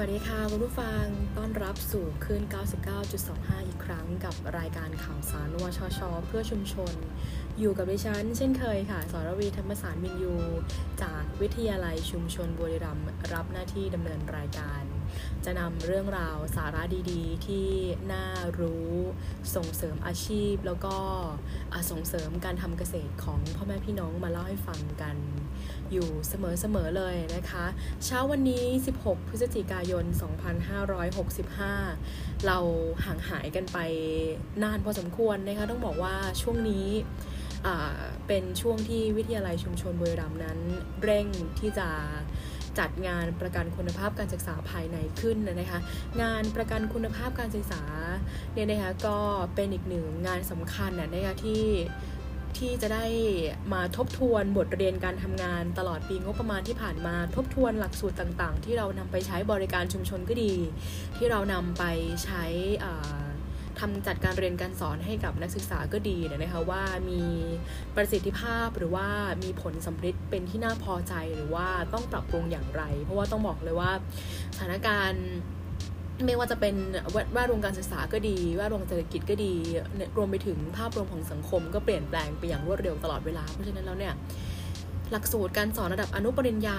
สวัสดีค่ะคุณผู้ฟังต้อนรับสู่คลื่น 99.25 อีกครั้งกับรายการข่าวสารวชช.เพื่อชุมชนอยู่กับดิฉันเช่นเคยค่ะสรวีธรรมสารวินยูจากวิทยาลัยชุมชนบุรีรัมย์รับหน้าที่ดำเนินรายการจะนำเรื่องราวสาระดีๆที่น่ารู้ส่งเสริมอาชีพแล้วก็ส่งเสริมการทำเกษตรของพ่อแม่พี่น้องมาเล่าให้ฟังกันอยู่เสมอๆเลยนะคะเช้าวันนี้16พฤศจิกายน2565เราห่างหายกันไปนานพอสมควรนะคะต้องบอกว่าช่วงนี้เป็นช่วงที่วิทยาลัยชุมชนบุรีรัมย์นั้นเร่งที่จะจัดงานประกันคุณภาพการศึกษาภายในขึ้นนะคะงานประกันคุณภาพการศึกษาเนี่ยนะคะก็เป็นอีกหนึ่งงานสำคัญนะคะที่จะได้มาทบทวนบทเรียนการทำงานตลอดปีงบประมาณที่ผ่านมาทบทวนหลักสูตรต่างๆที่เรานำไปใช้บริการชุมชนก็ดีที่เรานำไปใช้ทำจัดการเรียนการสอนให้กับนักศึกษาก็ดีนะคะว่ามีประสิทธิภาพหรือว่ามีผลสัมฤทธิ์เป็นที่น่าพอใจหรือว่าต้องปรับปรุงอย่างไรเพราะว่าต้องบอกเลยว่าสถานการณ์ไม่ว่าจะเป็นว่าโรงการศึกษาก็ดีว่าโรงเศรษฐกิจก็ดีรวมไปถึงภาพรวมของสังคมก็เปลี่ยนแปลงไปอย่างรวดเร็วตลอดเวลาเพราะฉะนั้นแล้วเนี่ยหลักสูตรการสอนระดับอนุปริญญา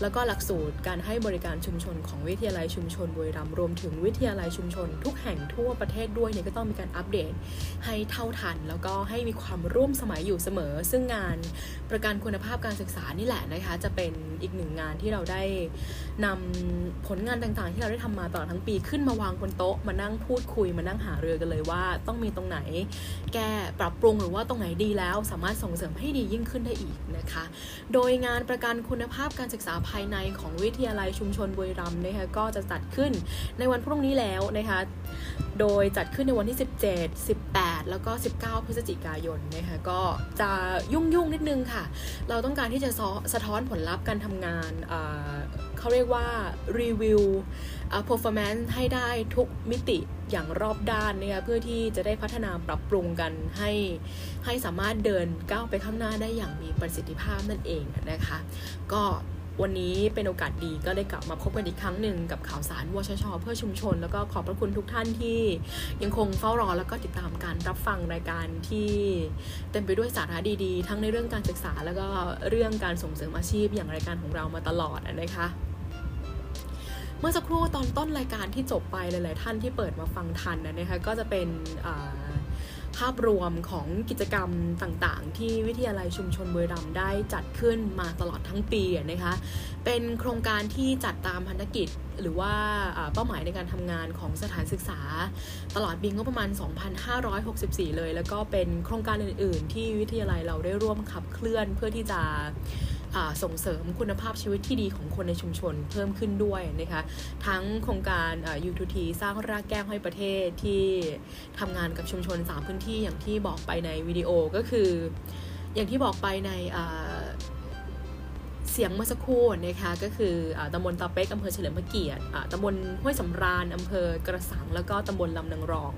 แล้วก็หลักสูตรการให้บริการชุมชนของวิทยาลัยชุมชนบุรีรัมย์รวมถึงวิทยาลัยชุมชนทุกแห่งทั่วประเทศด้วยเนี่ยก็ต้องมีการอัปเดตให้เท่าทันแล้วก็ให้มีความร่วมสมัยอยู่เสมอซึ่งงานประกันคุณภาพการศึกษานี่แหละนะคะจะเป็นอีกหนึ่งงานที่เราได้นำผลงานต่างๆที่เราได้ทำมาตลอดทั้งปีขึ้นมาวางบนโต๊ะมานั่งพูดคุยมานั่งหารือกันเลยว่าต้องมีตรงไหนแก้ปรับปรุงหรือว่าตรงไหนดีแล้วสามารถส่งเสริมให้ดียิ่งขึ้นได้อีกนะคะโดยงานประกันคุณภาพการศึกษาภายในของวิทยาลัยชุมชนบุรีรัมย์นะคะก็จะจัดขึ้นในวันพรุ่งนี้แล้วนะคะโดยจัดขึ้นในวันที่17 18แล้วก็19พฤศจิกายนนะคะก็จะยุ่งนิดนึงค่ะเราต้องการที่จะสะท้อนผลลัพธ์การทำงานเขาเรียกว่ารีวิวperformance ให้ได้ทุกมิติอย่างรอบด้านนะคะเพื่อที่จะได้พัฒนาปรับปรุงกันให้สามารถเดินก้าวไปข้างหน้าได้อย่างมีประสิทธิภาพนั่นเองนะคะก็วันนี้เป็นโอกาสดีก็ได้กลับมาพบกันอีกครั้งหนึ่งกับข่าวสารวชช.เพื่อชุมชนแล้วก็ขอบพระคุณทุกท่านที่ยังคงเฝ้ารอแล้วก็ติดตามการรับฟังรายการที่เต็มไปด้วยสาระดีๆทั้งในเรื่องการศึกษาแล้วก็เรื่องการส่งเสริมอาชีพอย่างรายการของเรามาตลอดนะคะเมื่อสักครู่ตอนต้นรายการที่จบไปหลายๆท่านที่เปิดมาฟังทันนะคะก็จะเป็นภาพรวมของกิจกรรมต่างๆที่วิทยาลัยชุมชนบุรีรัมย์ได้จัดขึ้นมาตลอดทั้งปีนะคะเป็นโครงการที่จัดตามพันธกิจหรือว่าเป้าหมายในการทำงานของสถานศึกษาตลอดปีงบประมาณ 2,564 เลยแล้วก็เป็นโครงการอื่นๆที่วิทยาลัยเราได้ร่วมขับเคลื่อนเพื่อที่จะส่งเสริมคุณภาพชีวิตที่ดีของคนในชุมชนเพิ่มขึ้นด้วยนะคะทั้งโครงการ U2T สร้างรากแก้วให้ประเทศที่ทำงานกับชุมชน3พื้นที่อย่างที่บอกไปในวิดีโอก็คืออย่างที่บอกไปในเสียงเมื่อสักครู่นะคะก็คือตำบลตาเป๊กอำเภอเฉลิมพระเกียรติตำบลห้วยสำราญอำเภอกระสังแล้วก็ตำบลลำนางรอง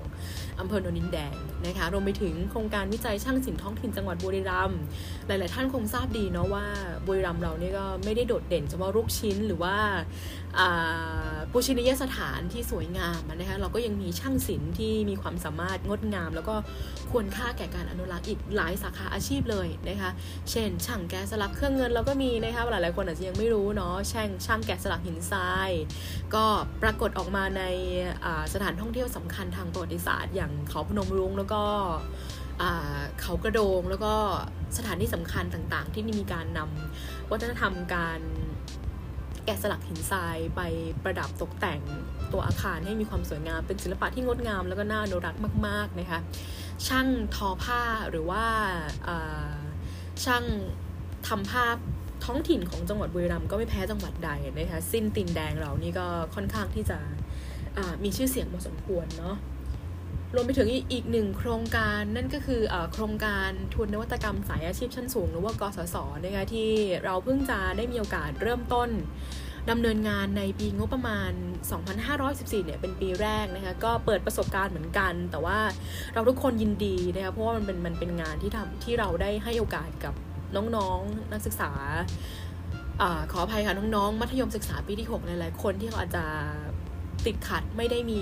อำเภอโนนดินแดงนะคะรวมไปถึงโครงการวิจัยช่างศิลป์ท้องถิ่นจังหวัดบุรีรัมย์หลายๆท่านคงทราบดีเนาะว่าบุรีรัมย์เราเนี่ยก็ไม่ได้โดดเด่นเฉพาะลูกชิ้นหรือว่าปูชนียสถานที่สวยงามนะคะเราก็ยังมีช่างศิลป์ที่มีความสามารถงดงามแล้วก็ควรค่าแก่การอนุรักษ์อีกหลายสาขาอาชีพเลยนะคะเช่นช่างแกะสลักเครื่องเงินเราก็มีนะคะหลายๆคนอาจจะยังไม่รู้เนาะช่างแกะสลักหินทรายก็ปรากฏออกมาในสถานท่องเที่ยวสำคัญทางประวัติศาสตร์อย่างเขาพนมรุ้งแล้วก็เขากระโดงแล้วก็สถานที่สำคัญต่างๆที่มีการนำวัฒนธรรมการแกะสลักหินทรายไปประดับตกแต่งตัวอาคารให้มีความสวยงามเป็นศิลปะที่งดงามแล้วก็น่าอนุรักษ์มากๆนะคะช่างทอผ้าหรือว่าช่างทำผ้าท้องถิ่นของจังหวัดบุรีรัมย์ก็ไม่แพ้จังหวัดใดนะคะสิ้นตีนแดงเรานี่ก็ค่อนข้างที่จะมีชื่อเสียงพอสมควรเนาะรวมไปถึงอีกหนึ่งโครงการนั่นก็คือโครงการทุนนวัตกรรมสายอาชีพชั้นสูงหรือว่ากสศนะคะที่เราเพิ่งจะได้มีโอกาสเริ่มต้นดำเนินงานในปีงบประมาณ 2,514 เนี่ยเป็นปีแรกนะคะก็เปิดประสบการณ์เหมือนกันแต่ว่าเราทุกคนยินดีนะคะเพราะว่ามันเป็นงานที่เราได้ให้โอกาสกับน้องๆนักศึกษา ขออภัยค่ะน้องๆมัธยมศึกษาปีที่6หลายๆคนที่เขาอาจจะติดขัดไม่ได้มี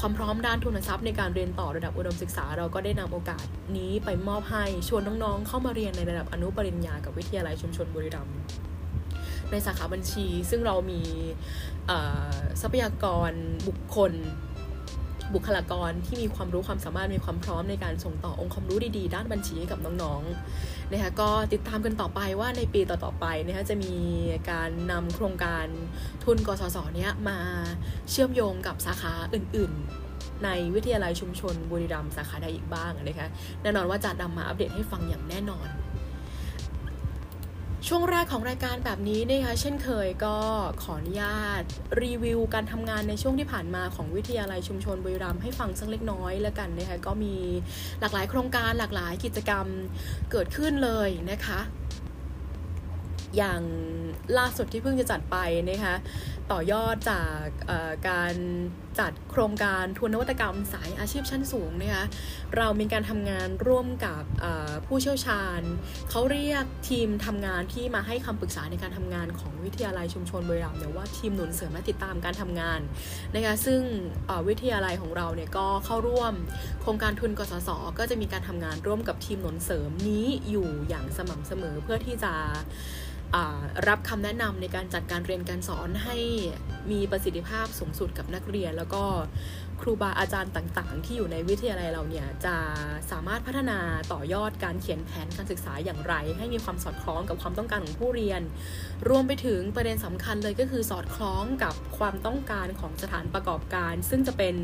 ความพร้อมด้านทุนทรัพย์ในการเรียนต่อระดับอุดมศึกษาเราก็ได้นำโอกาสนี้ไปมอบให้ชวนน้องๆเข้ามาเรียนในระดับอนุปริญญากับวิทยาลัยชุมชนบุรีรัมย์ในสาขาบัญชีซึ่งเรามีทรัพยากรบุคคลบุคลากรที่มีความรู้ความสามารถมีความพร้อมในการส่งต่อองค์ความรู้ดีๆด้านบัญชีให้กับน้องๆนะคะก็ติดตามกันต่อไปว่าในปีต่อๆไปนะคะจะมีการนำโครงการทุนกสศเนี้ยมาเชื่อมโยงกับสาขาอื่นๆในวิทยาลัยชุมชนบุรีรัมย์สาขาใดอีกบ้างนะคะแน่นอนว่าจะนำมาอัปเดตให้ฟังอย่างแน่นอนช่วงแรกของรายการแบบนี้นะคะเช่นเคยก็ขออนุญาตรีวิวการทำงานในช่วงที่ผ่านมาของวิทยาลัยชุมชนบุรีรัมย์ให้ฟังสักเล็กน้อยแล้วกันนะคะก็มีหลากหลายโครงการหลากหลายกิจกรรมเกิดขึ้นเลยนะคะอย่างล่าสุดที่เพิ่งจะจัดไปนะคะต่อยอดจากการจัดโครงการทุนนวัตกรรมสายอาชีพชั้นสูงนะคะเรามีการทำงานร่วมกับผู้เชี่ยวชาญเขาเรียกทีมทำงานที่มาให้คำปรึกษาในการทำงานของวิทยาลัยชุมชนบุรีรัมย์เนี่ยว่าทีมหนุนเสริมและติดตามการทำงานนะคะซึ่งวิทยาลัยของเราเนี่ยก็เข้าร่วมโครงการทุนกสศก็จะมีการทำงานร่วมกับทีมหนุนเสริมนี้อยู่อย่างสม่ำเสมอเพื่อที่จะรับคำแนะนำในการจัดการเรียนการสอนให้มีประสิทธิภาพสูงสุดกับนักเรียนแล้วก็ครูบาอาจารย์ต่างๆที่อยู่ในวิทยาลัยเราเนี่ยจะสามารถพัฒนาต่อยอดการเขียนแผนการศึกษาอย่างไรให้มีความสอดคล้องกับความต้องการของผู้เรียนรวมไปถึงประเด็นสำคัญเลยก็คือสอดคล้องกับความต้องการของสถานประกอบการซึ่งจะเป็น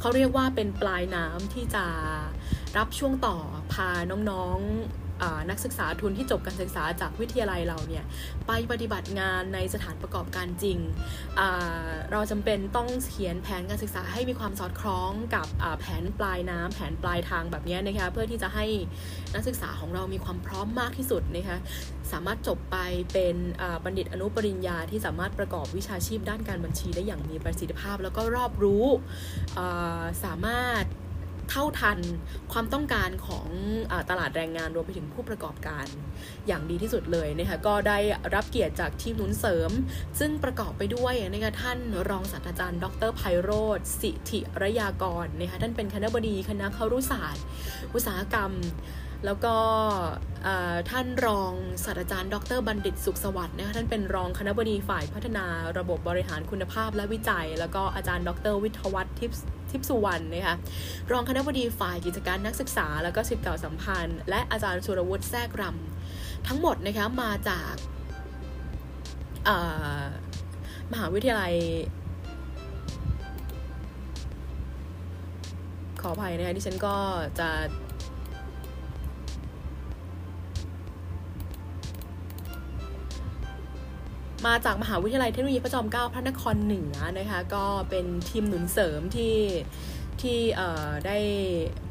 เขาเรียกว่าเป็นปลายน้ำที่จะรับช่วงต่อพาน้องๆนักศึกษาทุนที่จบการศึกษาจากวิทยาลัยเราเนี่ยไปปฏิบัติงานในสถานประกอบการจริงเราจำเป็นต้องเขียนแผนการศึกษาให้มีความสอดคล้องกับแผนปลายน้ำแผนปลายทางแบบนี้นะคะเพื่อที่จะให้นักศึกษาของเรามีความพร้อมมากที่สุดนะคะสามารถจบไปเป็นบัณฑิตอนุปริญญาที่สามารถประกอบวิชาชีพด้านการบัญชีได้อย่างมีประสิทธิภาพแล้วก็รอบรู้สามารถเท่าทันความต้องการของตลาดแรงงานรวมไปถึงผู้ประกอบการอย่างดีที่สุดเลยนะคะก็ได้รับเกียรติจากทีมหนุนเสริมซึ่งประกอบไปด้วยนะคะท่านรองศาสตราจารย์ดรไพโรจน์สิทธิรยากรนะคะท่านเป็นคณบดีคณะครุศาสตร์อุตสาหกรรมแล้วก็ท่านรองศาสตราจารย์ดร.บัณฑิตสุขสวัสดิ์นะคะท่านเป็นรองคณบดีฝ่ายพัฒนาระบบบริหารคุณภาพและวิจัยแล้วก็อาจารย์ดร.วิทยวัฒน์ทิพย์สุวรรณนะคะรองคณบดีฝ่ายกิจการนักศึกษาแล้วก็ศิษย์เก่าสัมพันธ์และอาจารย์สุรวุฒิแทรกรำทั้งหมดนะคะมาจากมหาวิทยาลัยขออภัยนะคะที่ฉันก็จะมาจากมหาวิทยาลัยเทคโนโลยีพระจอมเกล้าพระนครเหนือนะคะก็เป็นทีมหนุนเสริมที่ได้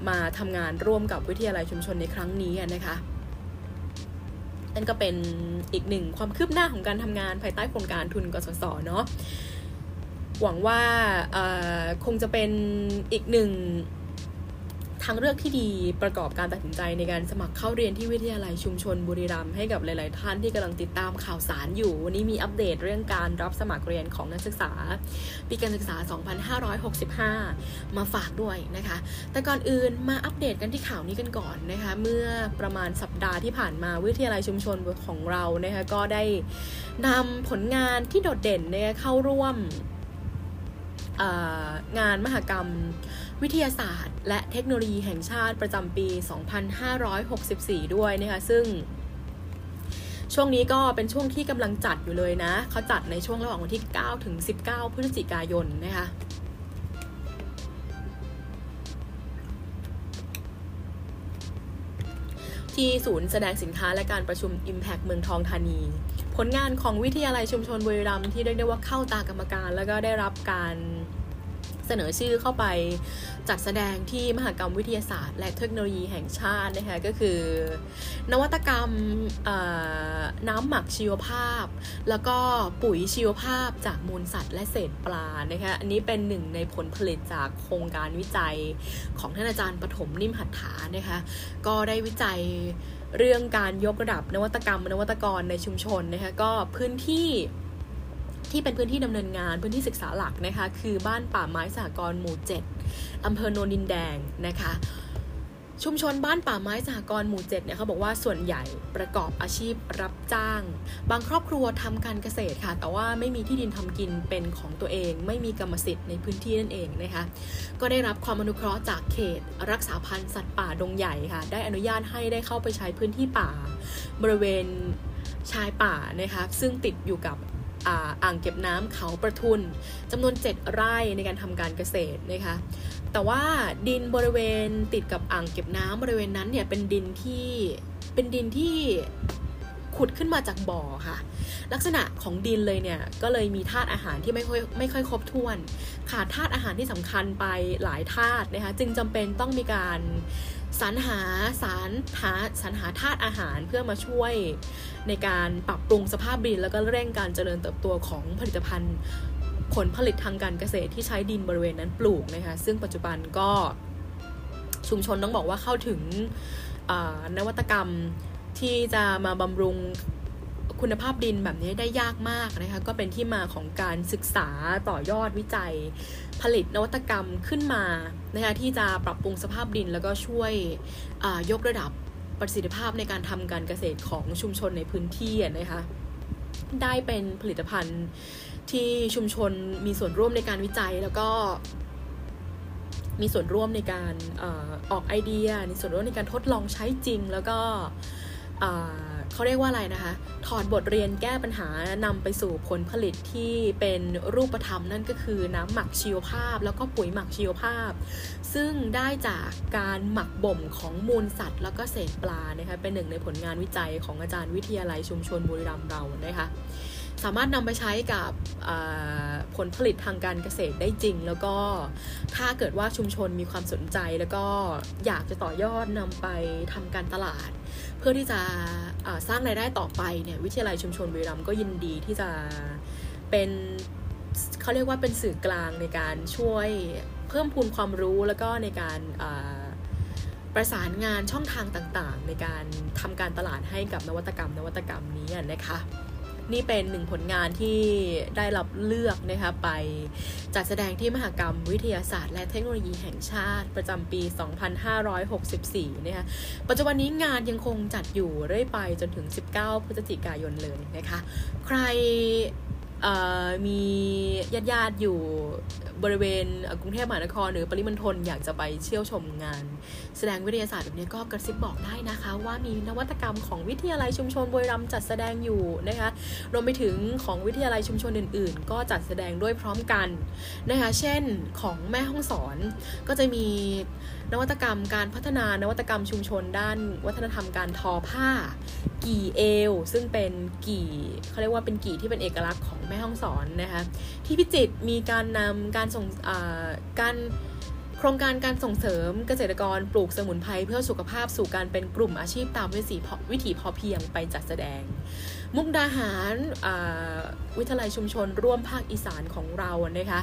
มาทำงานร่วมกับวิทยาลัยชุมชนในครั้งนี้นะคะนั่นก็เป็นอีกหนึ่งความคืบหน้าของการทำงานภายใต้โครงการทุนกสศเนาะหวังว่าคงจะเป็นอีกหนึ่งทางเลือกที่ดีประกอบการตัดสินใจในการสมัครเข้าเรียนที่วิทยาลัยชุมชนบุรีรัมย์ให้กับหลายๆท่านที่กำลังติดตามข่าวสารอยู่วันนี้มีอัปเดตเรื่องการรับสมัครเรียนของนักศึกษาปีการศึกษา2565มาฝากด้วยนะคะแต่ก่อนอื่นมาอัปเดตกันที่ข่าวนี้กันก่อนนะคะเมื่อประมาณสัปดาห์ที่ผ่านมาวิทยาลัยชุมชนของเรานะคะก็ได้นำผลงานที่โดดเด่นเนี่ยเข้าร่วมงานมหกรรมวิทยาศาสตร์และเทคโนโลยีแห่งชาติประจำปี 2564 ด้วยนะคะซึ่งช่วงนี้ก็เป็นช่วงที่กำลังจัดอยู่เลยนะเขาจัดในช่วงระหว่างวันที่ 9-19 พฤศจิกายนนะคะที่ศูนย์แสดงสินค้าและการประชุม Impact เมืองทองธานีผลงานของวิทยาลัยชุมชนบุรีรัมย์ที่เรียกได้ว่าเข้าตากรรมการแล้วก็ได้รับการส สนอชื่อเข้าไปจัดแสดงที่มหกรรมวิทยาศาสตร์และเทคโนโลยีแห่งชาตินะคะก็คือนวัตกรรมน้ำหมักชีวภาพแล้วก็ปุ๋ยชีวภาพจากมูลสัตว์และเศษปลานะคะอันนี้เป็นหนึ่งในผลผลิตจากโครงการวิจัยของท่านอาจารย์ปฐมนิ่มหัตถานะคะก็ได้วิจัยเรื่องการยกระดับนวัตกรรมนวัตกรในชุมชนนะคะก็พื้นที่ที่เป็นพื้นที่ดำเนินงานพื้นที่ศึกษาหลักนะคะคือบ้านป่าไม้สหกรณ์หมู่ 7 อำเภอโนนดินแดงนะคะชุมชนบ้านป่าไม้สหกรณ์หมู่ 7 เนี่ยเขาบอกว่าส่วนใหญ่ประกอบอาชีพรับจ้างบางครอบครัวทำการเกษตรค่ะแต่ว่าไม่มีที่ดินทำกินเป็นของตัวเองไม่มีกรรมสิทธิ์ในพื้นที่นั่นเองนะคะก็ได้รับความอนุเคราะห์จากเขตรักษาพันธุ์สัตว์ป่าดงใหญ่ค่ะได้อนุญาตให้ได้เข้าไปใช้พื้นที่ป่าบริเวณชายป่านะคะซึ่งติดอยู่กับอ่างเก็บน้ำเขาประทุนจำนวน7ไร่ในการทำการเกษตรนะคะแต่ว่าดินบริเวณติดกับอ่างเก็บน้ำบริเวณนั้นเนี่ยเป็นดินที่ขุดขึ้นมาจากบ่อค่ะลักษณะของดินเลยเนี่ยก็เลยมีธาตุอาหารที่ไม่ค่อยครบถ้วนขาดธาตุอาหารที่สำคัญไปหลายธาตุนะคะจึงจำเป็นต้องมีการสรรหาธาตุอาหารเพื่อมาช่วยในการปรับปรุงสภาพดินแล้วก็เร่งการเจริญเติบโตของผลิตภัณฑ์ผลผลิตทางการเกษตรที่ใช้ดินบริเวณนั้นปลูกนะคะซึ่งปัจจุบันก็ชุมชนต้องบอกว่าเข้าถึงนวัตกรรมที่จะมาบำรุงคุณภาพดินแบบนี้ได้ยากมากนะคะก็เป็นที่มาของการศึกษาต่อยอดวิจัยผลิตนวัตกรรมขึ้นมานะคะที่จะปรับปรุงสภาพดินแล้วก็ช่วยยกระดับประสิทธิภาพในการทำการเกษตรของชุมชนในพื้นที่นะคะได้เป็นผลิตภัณฑ์ที่ชุมชนมีส่วนร่วมในการวิจัยแล้วก็มีส่วนร่วมในการออกไอเดียมีส่วนร่วมในการทดลองใช้จริงแล้วก็เขาเรียกว่าอะไรนะคะถอดบทเรียนแก้ปัญหานำไปสู่ผลผลิตที่เป็นรูปธรรมนั่นก็คือน้ำหมักชีวภาพแล้วก็ปุ๋ยหมักชีวภาพซึ่งได้จากการหมักบ่มของมูลสัตว์แล้วก็เศษปลานะคะเป็นหนึ่งในผลงานวิจัยของอาจารย์วิทยาลัยชุมชนบุรีรัมย์เรานะคะสามารถนำไปใช้กับผลผลิตทางการเกษตรได้จริงแล้วก็ถ้าเกิดว่าชุมชนมีความสนใจแล้วก็อยากจะต่อยอดนำไปทำการตลาดเพื่อที่จะสร้างรายได้ต่อไปเนี่ยวิทยาลัยชุมชนบุรีรัมย์ก็ยินดีที่จะเป็นเขาเรียกว่าเป็นสื่อกลางในการช่วยเพิ่มพูนความรู้แล้วก็ในการประสานงานช่องทางต่างๆในการทำการตลาดให้กับนวัตกรรมนี้นะคะนี่เป็นหนึ่งผลงานที่ได้รับเลือกนะคะไปจัดแสดงที่มหกรรมวิทยาศาสตร์และเทคโนโลยีแห่งชาติประจำปี 2564 นะคะปัจจุบันนี้งานยังคงจัดอยู่เรื่อยไปจนถึง 19 พฤศจิกายนเลยนะคะใครมีญาติอยู่บริเวณกรุงเทพมหานครหรือปริมณฑลอยากจะไปเที่ยวชมงานแสดงวิทยาศาสตร์แบบนี้ก็กระซิบบอกได้นะคะว่ามีนวัตกรรมของวิทยาลัยชุมชนบุรีรัมย์จัดแสดงอยู่นะคะรวมไปถึงของวิทยาลัยชุมชนอื่นๆก็จัดแสดงด้วยพร้อมกันนะคะเช่นของแม่ฮ่องสอนก็จะมีนวัตกรรมการพัฒนานวัตกรรมชุมชนด้านวัฒนธรรมการทอผ้ากี่เอวซึ่งเป็นกี่เขาเรียกว่าเป็นกี่ที่เป็นเอกลักษณ์ของแม่ฮ่องสอนนะคะที่พิจิตรมีการนำการส่งการโครงการการส่งเสริมเกษตรกรปลูกสมุนไพรเพื่อสุขภาพสู่การเป็นกลุ่มอาชีพตามวิถีพอเพียงไปจัดแสดงมุกดาหารวิทยาลัยชุมชนร่วมภาคอีสานของเรานะคะ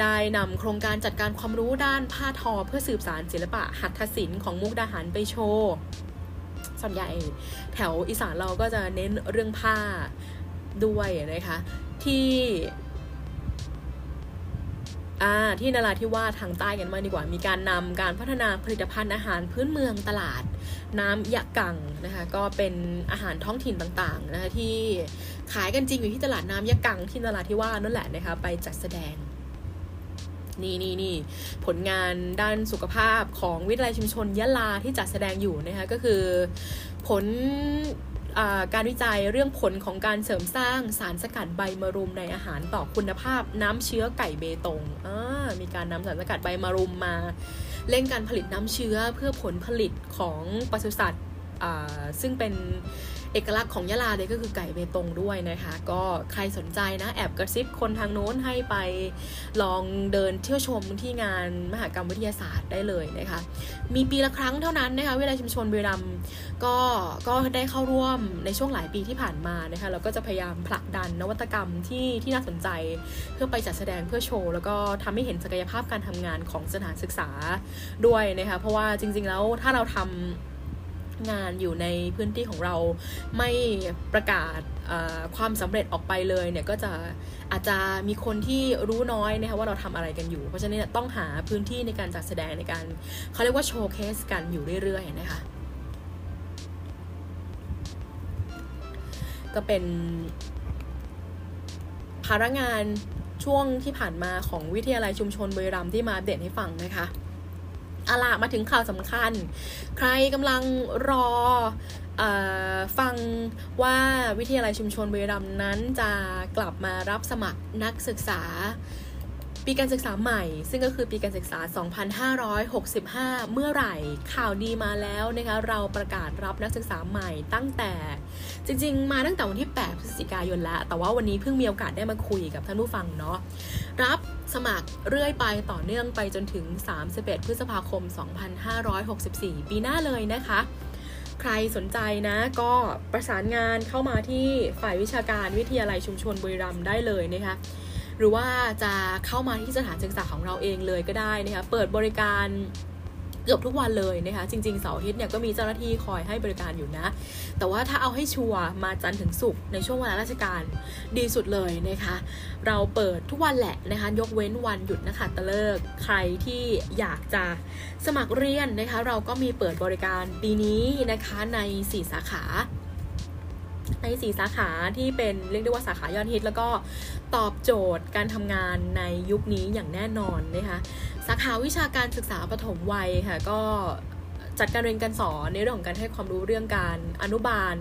ได้นำโครงการจัดการความรู้ด้านผ้าทอเพื่อสืบสานศิลปะหัตถศิลป์ของมุกดาหารไปโชว์ส่วนใหญ่แถวอีสานเราก็จะเน้นเรื่องผ้าด้วยนะคะที่นราธิวาสทางใต้กันมาดีกว่ามีการนำการพัฒนาผลิตภัณฑ์อาหารพื้นเมืองตลาดน้ำยะกังนะคะก็เป็นอาหารท้องถิ่นต่างๆนะคะที่ขายกันจริงอยู่ที่ตลาดน้ำยะกังที่นราธิวาสนั่นแหละนะคะไปจัดแสดงนี่ผลงานด้านสุขภาพของวิทยาลัยชุมชนยะลาที่จัดแสดงอยู่นะคะก็คือผลการวิจัยเรื่องผลของการเสริมสร้างสารสกัดใบมะรุมในอาหารต่อคุณภาพน้ำเชื้อไก่เบตงมีการนำสารสกัดใบมะรุมมาเร่งการผลิตน้ำเชื้อเพื่อผลผลิตของปศุสัตว์ซึ่งเป็นเ เอกลักษณ์ของยะลาเลยก็คือไก่เบตงด้วยนะคะก็ใครสนใจนะแอบกระซิบคนทางโน้นให้ไปลองเดินเที่ยวชมที่งานมหกรรมวิทยาศาสตร์ได้เลยนะคะมีปีละครั้งเท่านั้นนะคะวิทยาลัยชุมชนบุรีรัมย์ก็ได้เข้าร่วมในช่วงหลายปีที่ผ่านมานะคะแล้วก็จะพยายามผลักดันนวัตกรรมที่น่าสนใจเพื่อไปจัดแสดงเพื่อโชว์แล้วก็ทำให้เห็นศักยภาพการทำงานของสถานศึกษาด้วยนะคะเพราะว่าจริงๆแล้วถ้าเราทำงานอยู่ในพื้นที่ของเราไม่ประกาศความสำเร็จออกไปเลยเนี่ยก็จะอาจจะมีคนที่รู้น้อยนะคะว่าเราทำอะไรกันอยู่เพราะฉะนั้นต้องหาพื้นที่ในการจัดแสดงในการเขาเรียกว่าโชว์เคสกันอยู่เรื่อยๆนะคะก็เป็นภาระงานช่วงที่ผ่านมาของวิทยาลัยชุมชนบุรีรัมย์ที่มาอัปเดตให้ฟังนะคะเอาล่ะมาถึงข่าวสำคัญใครกำลังรอฟังว่าวิทยาลัยชุมชนบุรีรัมย์นั้นจะกลับมารับสมัครนักศึกษาปีการศึกษาใหม่ซึ่งก็คือปีการศึกษา2565เมื่อไหร่ข่าวดีมาแล้วนะคะเราประกาศรับนักศึกษาใหม่ตั้งแต่จริงๆมาตั้งแต่วันที่8พฤศจิกายนแล้วแต่ว่าวันนี้เพิ่งมีโอกาสได้มาคุยกับท่านผู้ฟังเนาะรับสมัครเรื่อยไปต่อเนื่องไปจนถึง31พฤษภาคม2564ปีหน้าเลยนะคะใครสนใจนะก็ประสานงานเข้ามาที่ฝ่ายวิชาการวิทยาลัยชุมชนบุรีรัมย์ได้เลยนะคะหรือว่าจะเข้ามาที่สถานศึกษาของเราเองเลยก็ได้นะคะเปิดบริการเกือบทุกวันเลยนะคะจริงๆเสาร์อาทิตย์เนี่ยก็มีเจ้าหน้าที่คอยให้บริการอยู่นะแต่ว่าถ้าเอาให้ชัวร์มาจันทร์ถึงศุกร์ในช่วงเวลาราชการดีสุดเลยนะคะเราเปิดทุกวันแหละนะคะยกเว้นวันหยุดนะคะตะเลิกใครที่อยากจะสมัครเรียนนะคะเราก็มีเปิดบริการปีนี้นะคะใน4สาขาที่เป็นเรียกได้ว่าสาขายอดฮิตแล้วก็ตอบโจทย์การทำงานในยุคนี้อย่างแน่นอนนะคะสาขาวิชาการศึกษาปฐมวัยค่ะก็จัดการเรียนการสอนในเรื่องของการให้ความรู้เรื่องการอนุบาล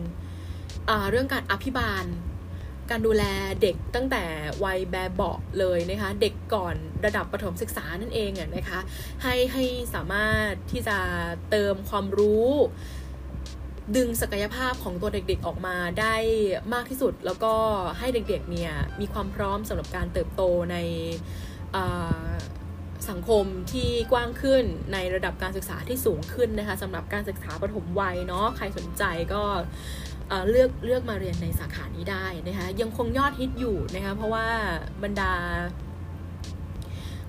เรื่องการอภิบาลการดูแลเด็กตั้งแต่วัยแบบเบาะเลยนะคะเด็กก่อนระดับประถมศึกษานั่นเองอ่ะนะคะให้สามารถที่จะเติมความรู้ดึงศักยภาพของตัวเด็กๆออกมาได้มากที่สุดแล้วก็ให้เด็กๆเนี่ยมีความพร้อมสำหรับการเติบโตในสังคมที่กว้างขึ้นในระดับการศึกษาที่สูงขึ้นนะคะสำหรับการศึกษาปฐมวัยเนาะใครสนใจก็เลือกมาเรียนในสาขานี้ได้นะคะยังคงยอดฮิตอยู่นะคะเพราะว่าบรรดา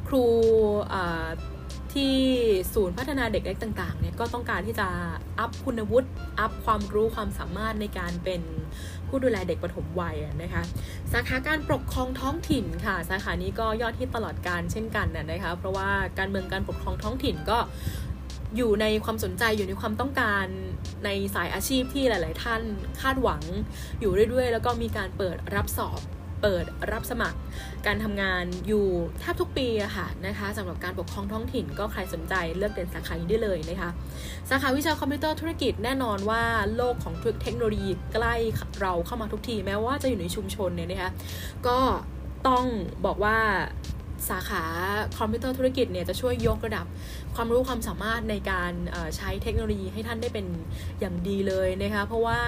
ครูที่ศูนย์พัฒนาเด็กเล็กต่างๆเนี่ยก็ต้องการที่จะอัพคุณวุฒิอัพความรู้ความสามารถในการเป็นผู้ดูแลเด็กปฐมวัยนะคะสาขาการปกครองท้องถิ่นค่ะสาขานี้ก็ยอดฮิตตลอดการเช่นกันนะคะเพราะว่าการเมืองการปกครองท้องถิ่นก็อยู่ในความสนใจอยู่ในความต้องการในสายอาชีพที่หลายๆท่านคาดหวังอยู่เรื่อยๆแล้วก็มีการเปิดรับสอบเปิดรับสมัครการทำงานอยู่แทบทุกปีอะค่ะนะคะสำหรับการปกครองท้องถิ่นก็ใครสนใจเลือกเรียนสาขานี้ได้เลยนะคะสาขาวิชาคอมพิวเตอร์ธุรกิจแน่นอนว่าโลกของเทคโนโลยีใกล้เราเข้ามาทุกทีแม้ว่าจะอยู่ในชุมชนเนี่ยนะคะก็ต้องบอกว่าสาขาคอมพิวเตอร์ธุรกิจเนี่ยจะช่วยยกระดับความรู้ความสามารถในการใช้เทคโนโลยีให้ท่านได้เป็นอย่างดีเลยนะคะเพราะว่า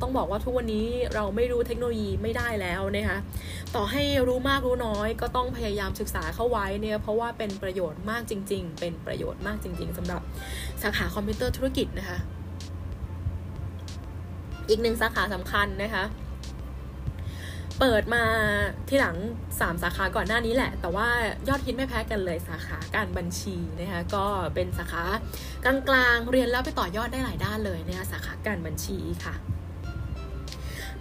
ต้องบอกว่าทุกวันนี้เราไม่รู้เทคโนโลยีไม่ได้แล้วนะคะต่อให้รู้มากรู้น้อยก็ต้องพยายามศึกษาเข้าไว้เนี่ยเพราะว่าเป็นประโยชน์มากจริงๆสำหรับสาขาคอมพิวเตอร์ธุรกิจนะคะอีกหนึ่งสาขาสำคัญนะคะเปิดมาที่หลัง3สาขาก่อนหน้านี้แหละแต่ว่ายอดฮิตไม่แพ้กันเลยสาขาการบัญชีนะคะก็เป็นสาขากลางๆเรียนแล้วไปต่อยอดได้หลายด้านเลยนะคะสาขาการบัญชีค่ะ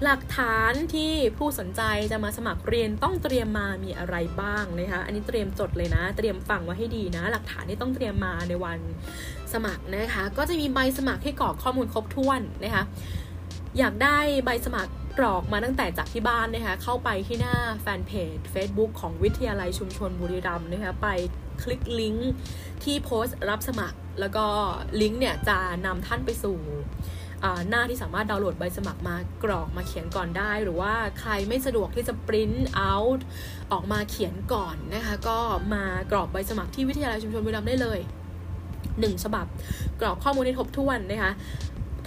หลักฐานที่ผู้สนใจจะมาสมัครเรียนต้องเตรียมมามีอะไรบ้างนะคะอันนี้เตรียมจดเลยนะเตรียมฟังไว้ให้ดีนะหลักฐานที่ต้องเตรียมมาในวันสมัครนะคะก็จะมีใบสมัครให้กรอกข้อมูลครบถ้วนนะคะอยากได้ใบสมัครกรอกมาตั้งแต่จากที่บ้านนะคะเข้าไปที่หน้าแฟนเพจ Facebook ของวิทยาลัยชุมชนบุรีรัมย์นะคะไปคลิกลิงก์ที่โพสต์รับสมัครแล้วก็ลิงก์เนี่ยจะนำท่านไปสู่หน้าที่สามารถดาวน์โหลดใบสมัครมากรอกมาเขียนก่อนได้หรือว่าใครไม่สะดวกที่จะปริ้นเอาท์ออกมาเขียนก่อนนะคะก็มากรอกใบสมัครที่วิทยาลัยชุมชนบุรีรัมย์ได้เลย1ฉบับกรอกข้อมูลให้ครบถ้วนนะคะ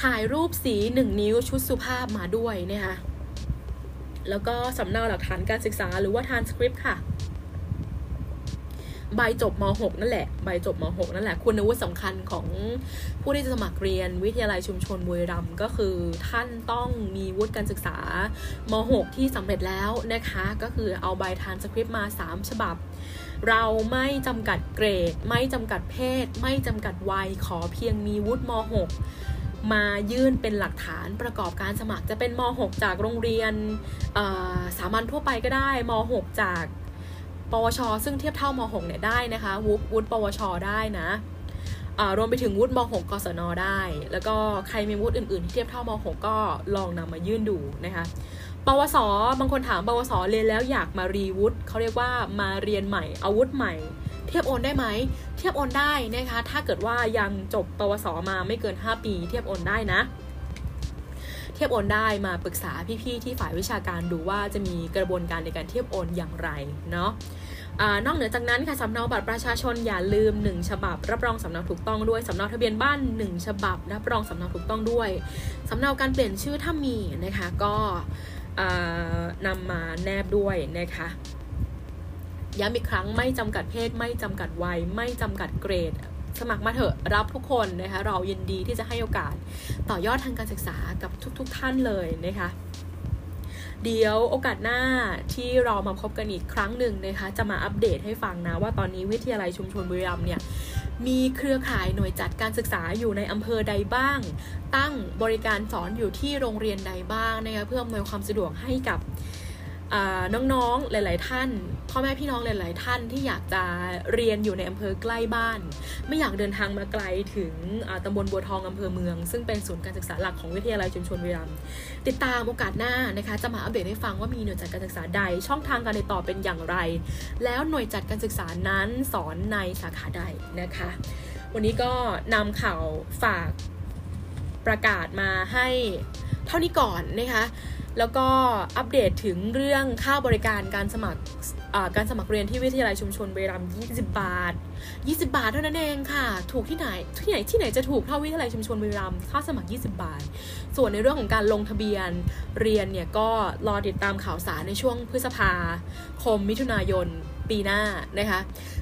ถ่ายรูปสี1นิ้วชุดสุภาพมาด้วยนะคะแล้วก็สำเนาหลักฐานการศึกษาหรือว่า transcript ค่ะใบจบม.6 นั่นแหละใบจบม.6 นั่นแหละคุณวุฒิสำคัญของผู้ที่จะสมัครเรียนวิทยาลัยชุมชนบุรีรัมย์ก็คือท่านต้องมีวุฒิการศึกษาม.6 ที่สำเร็จแล้วนะคะก็คือเอาใบ transcript มา3ฉบับเราไม่จำกัดเกรดไม่จำกัดเพศไม่จำกัดวัยขอเพียงมีวุฒิม.6 มายื่นเป็นหลักฐานประกอบการสมัครจะเป็นม.6 จากโรงเรียนสามัญทั่วไปก็ได้ม.6 จากปวชซึ่งเทียบเท่าม.6 เนี่ยได้นะคะวุฒิปวชได้นะรวมไปถึงวุฒิม.6 กศนได้แล้วก็ใครมีวุฒิอื่นๆที่เทียบเท่าม.6 ก็ลองนำมายื่นดูนะคะปวสบางคนถามปวสเรียนแล้วอยากมารีวุฒิเขาเรียกว่ามาเรียนใหม่อาวุธใหม่เทียบโอนได้ไหมเทียบโอนได้นะคะถ้าเกิดว่ายังจบปวสมาไม่เกิน5ปีเทียบโอนได้นะเทียบโอนได้มาปรึกษาพี่ๆที่ฝ่ายวิชาการดูว่าจะมีกระบวนการในการเทียบโอนอย่างไรเนาะนอกเหนือจากนั้นค่ะสำเนาบัตรประชาชนอย่าลืม1ฉบับรับรองสำเนาถูกต้องด้วยสำเนาทะเบียนบ้าน1ฉบับรับรองสำเนาถูกต้องด้วยสำเนาการเปลี่ยนชื่อถ้ามีนะคะก็นำมาแนบด้วยนะคะย้ำอีกครั้งไม่จำกัดเพศไม่จำกัดวัยไม่จำกัดเกรดสมัครมาเถอะรับทุกคนนะคะเรายินดีที่จะให้โอกาสต่อยอดทางการศึกษากับทุกท่านเลยนะคะเดี๋ยวโอกาสหน้าที่เรามาพบกันอีกครั้งหนึ่งนะคะจะมาอัปเดตให้ฟังนะว่าตอนนี้วิทยาลัยชุมชนบุรีรัมย์เนี่ยมีเครือข่ายหน่วยจัดการศึกษาอยู่ในอำเภอใดบ้างตั้งบริการสอนอยู่ที่โรงเรียนใดบ้างนะคะเพื่ออำนวยความสะดวกให้กับน้องๆหลายๆท่านพ่อแม่พี่น้องหลายๆท่านที่อยากจะเรียนอยู่ในอำเภอใกล้บ้านไม่อยากเดินทางมาไกลถึงตำบลบัวทองอำเภอเมืองซึ่งเป็นศูนย์การศึกษาหลักของวิทยาลัยชุมชนบุรีรัมย์ติดตามโอกาสหน้านะคะจะมาอัปเดตให้ฟังว่ามีหน่วยจัดการศึกษาใดช่องทางการติดต่อเป็นอย่างไรแล้วหน่วยจัดการศึกษานั้นสอนในสาขาใดนะคะวันนี้ก็นำข่าวฝากประกาศมาให้เท่านี้ก่อนนะคะแล้วก็อัปเดตถึงเรื่องค่าบริการการสมัครเรียนที่วิทยาลัยชุมชนบุรีรัมย์20 บาทเท่านั้นเองค่ะถูกที่ไหนจะถูกเท่าวิทยาลัยชุมชนบุรีรัมย์ค่าสมัคร20 บาทส่วนในเรื่องของการลงทะเบียนเรียนเนี่ยก็รอติดตามข่าวสารในช่วงพฤษภาคมมิถุนายนปีหน้านะคะ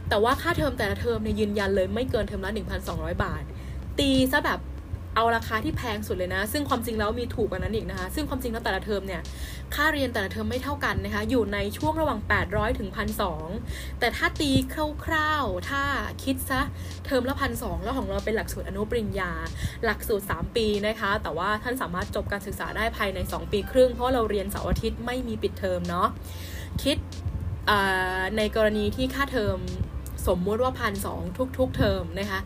แต่ว่าค่าเทอมแต่ละเทอมเนี่ยยืนยันเลยไม่เกินเทอมละ 1,200 บาทตีซะแบบเอาราคาที่แพงสุดเลยนะซึ่งความจริงแล้วมีถูกกว่านั้นอีกนะคะซึ่งความจริงแล้วแต่ละเทอมเนี่ยค่าเรียนแต่ละเทอมไม่เท่ากันนะคะอยู่ในช่วงระหว่าง800ถึง 1,200 แต่ถ้าตีคร่าวๆถ้าคิดซะเทอมละ 1,200 แล้วของเราเป็นหลักสูตรอนุปริญญาหลักสูตร3ปีนะคะแต่ว่าท่านสามารถจบการศึกษาได้ภายใน2ปีครึ่งเพราะเราเรียนเสาร์อาทิตย์ไม่มีปิดเทอมเนาะคิดในกรณีที่ค่าเทอมสมมติว่า 1,200 ทุกๆเทอมนะคะ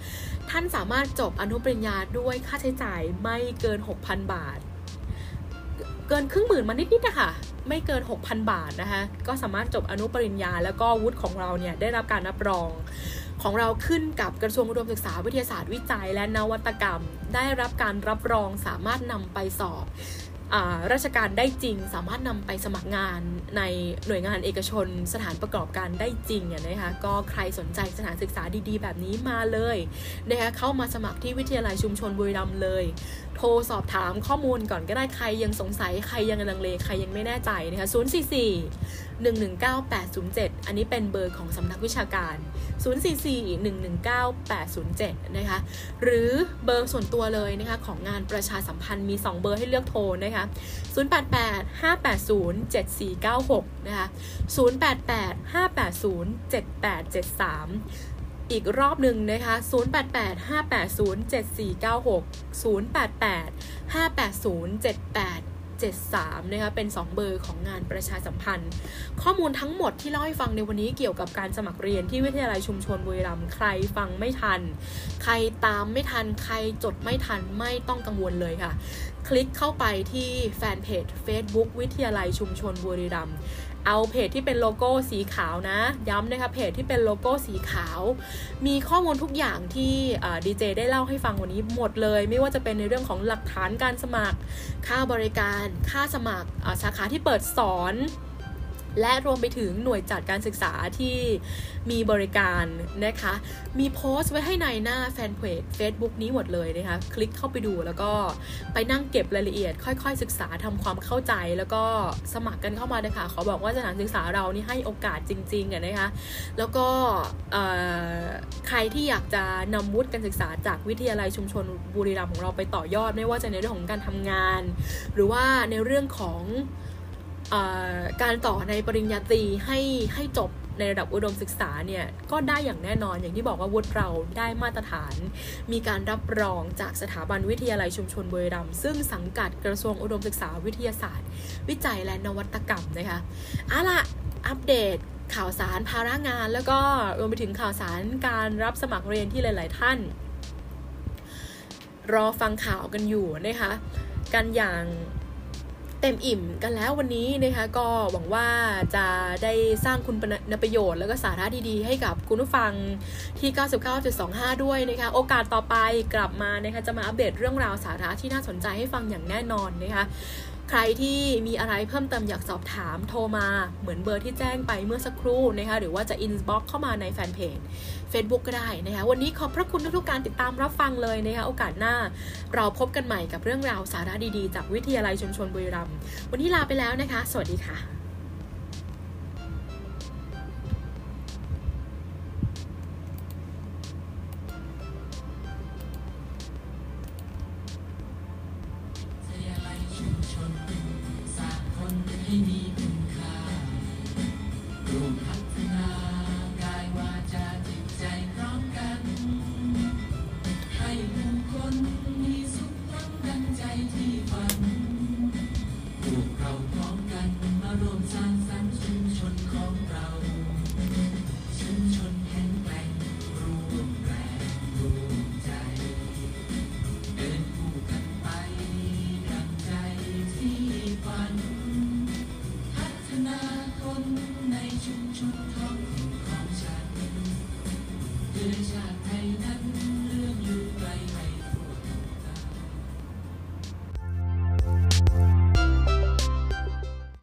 ท่านสามารถจบอนุปริญญาด้วยค่าใช้จ่ายไม่เกิน 6,000 บาทเกินครึ่งหมื่นมานิดๆนะคะไม่เกิน 6,000 บาทนะคะก็สามารถจบอนุปริญญาแล้วก็วุฒิของเราเนี่ยได้รับการรับรองของเราขึ้นกับกระทรวงอุดมศึกษาวิทยาศาสตร์วิจัยและนวัตกรรมได้รับการรับรองสามารถนำไปสอบราชการได้จริงสามารถนำไปสมัครงานในหน่วยงานเอกชนสถานประกอบการได้จริงเนี่ยนะคะก็ใครสนใจสถานศึกษาดีๆแบบนี้มาเลยนะคะเข้ามาสมัครที่วิทยาลัยชุมชนบุรีรัมย์เลยโทรสอบถามข้อมูลก่อนก็ได้ใครยังสงสัยใครยังลังเลใครยังไม่แน่ใจนะคะ044-119-807 อันนี้เป็นเบอร์ของสำนักวิชาการ044-119-807 นะคะหรือเบอร์ส่วนตัวเลยนะคะของงานประชาสัมพันธ์มี2เบอร์ให้เลือกโทรนะคะ088-580-7496 นะคะ088-580-7873อีกรอบหนึ่งนะคะ088-580-7496 088-580-7873นะคะเป็น2เบอร์ของงานประชาสัมพันธ์ข้อมูลทั้งหมดที่เล่าให้ฟังในวันนี้เกี่ยวกับการสมัครเรียนที่วิทยาลัยชุมชนบุรีรัมย์ใครฟังไม่ทันใครตามไม่ทันใครจดไม่ทันไม่ต้องกังวลเลยค่ะคลิกเข้าไปที่แฟนเพจ Facebook วิทยาลัยชุมชนบุรีรัมย์เอาเพจที่เป็นโลโก้สีขาวนะย้ำนะคะเพจที่เป็นโลโก้สีขาวมีข้อมูลทุกอย่างที่ดีเจได้เล่าให้ฟังวันนี้หมดเลยไม่ว่าจะเป็นในเรื่องของหลักฐานการสมัครค่าบริการค่าสมัครสาขาที่เปิดสอน และรวมไปถึงหน่วยจัดการศึกษาที่มีบริการนะคะมีโพสต์ไว้ให้ในหน้าแฟนเพจ Facebook นี้หมดเลยนะคะคลิกเข้าไปดูแล้วก็ไปนั่งเก็บรายละเอียดค่อยๆศึกษาทำความเข้าใจแล้วก็สมัครกันเข้ามานะคะขอบอกว่าสถานศึกษาเรานี่ให้โอกาสจริงๆนะคะแล้วก็ใครที่อยากจะนำวุฒิการศึกษาจากวิทยาลัยชุมชนบุรีรัมย์ของเราไปต่อยอดไม่ว่าจะในเรื่องของการทำงานหรือว่าในเรื่องของการต่อในปริญญาตรีให้จบในระดับอุดมศึกษาเนี่ยก็ได้อย่างแน่นอนอย่างที่บอกว่าวุฒิเราได้มาตรฐานมีการรับรองจากสถาบันวิทยาลัยชุมชนบุรีรัมย์ซึ่งสังกัดกระทรวงอุดมศึกษาวิทยาศาสตร์วิจัยและนวัตกรรมนะคะเอาล่ะอัปเดตข่าวสารภาระงานแล้วก็รวมไปถึงข่าวสารการรับสมัครเรียนที่หลายๆท่านรอฟังข่าวกันอยู่นะคะกันอย่างเต็มอิ่มกันแล้ววันนี้นะคะก็หวังว่าจะได้สร้างคุณประโยชน์แล้วก็สาระดีๆให้กับคุณผู้ฟังที่ 99.25 ด้วยนะคะโอกาสต่อไปกลับมานะคะจะมาอัปเดตเรื่องราวสาระที่น่าสนใจให้ฟังอย่างแน่นอนนะคะใครที่มีอะไรเพิ่มเติมอยากสอบถามโทรมาเหมือนเบอร์ที่แจ้งไปเมื่อสักครู่นะคะหรือว่าจะ inbox เข้ามาในแฟนเพจ Facebook ก็ได้นะคะวันนี้ขอบพระคุณทุกๆการติดตามรับฟังเลยนะคะโอกาสหน้าเราพบกันใหม่กับเรื่องราวสาระดีๆจากวิทยาลัยชุมชนบุรีรัมย์วันนี้ลาไปแล้วนะคะสวัสดีค่ะ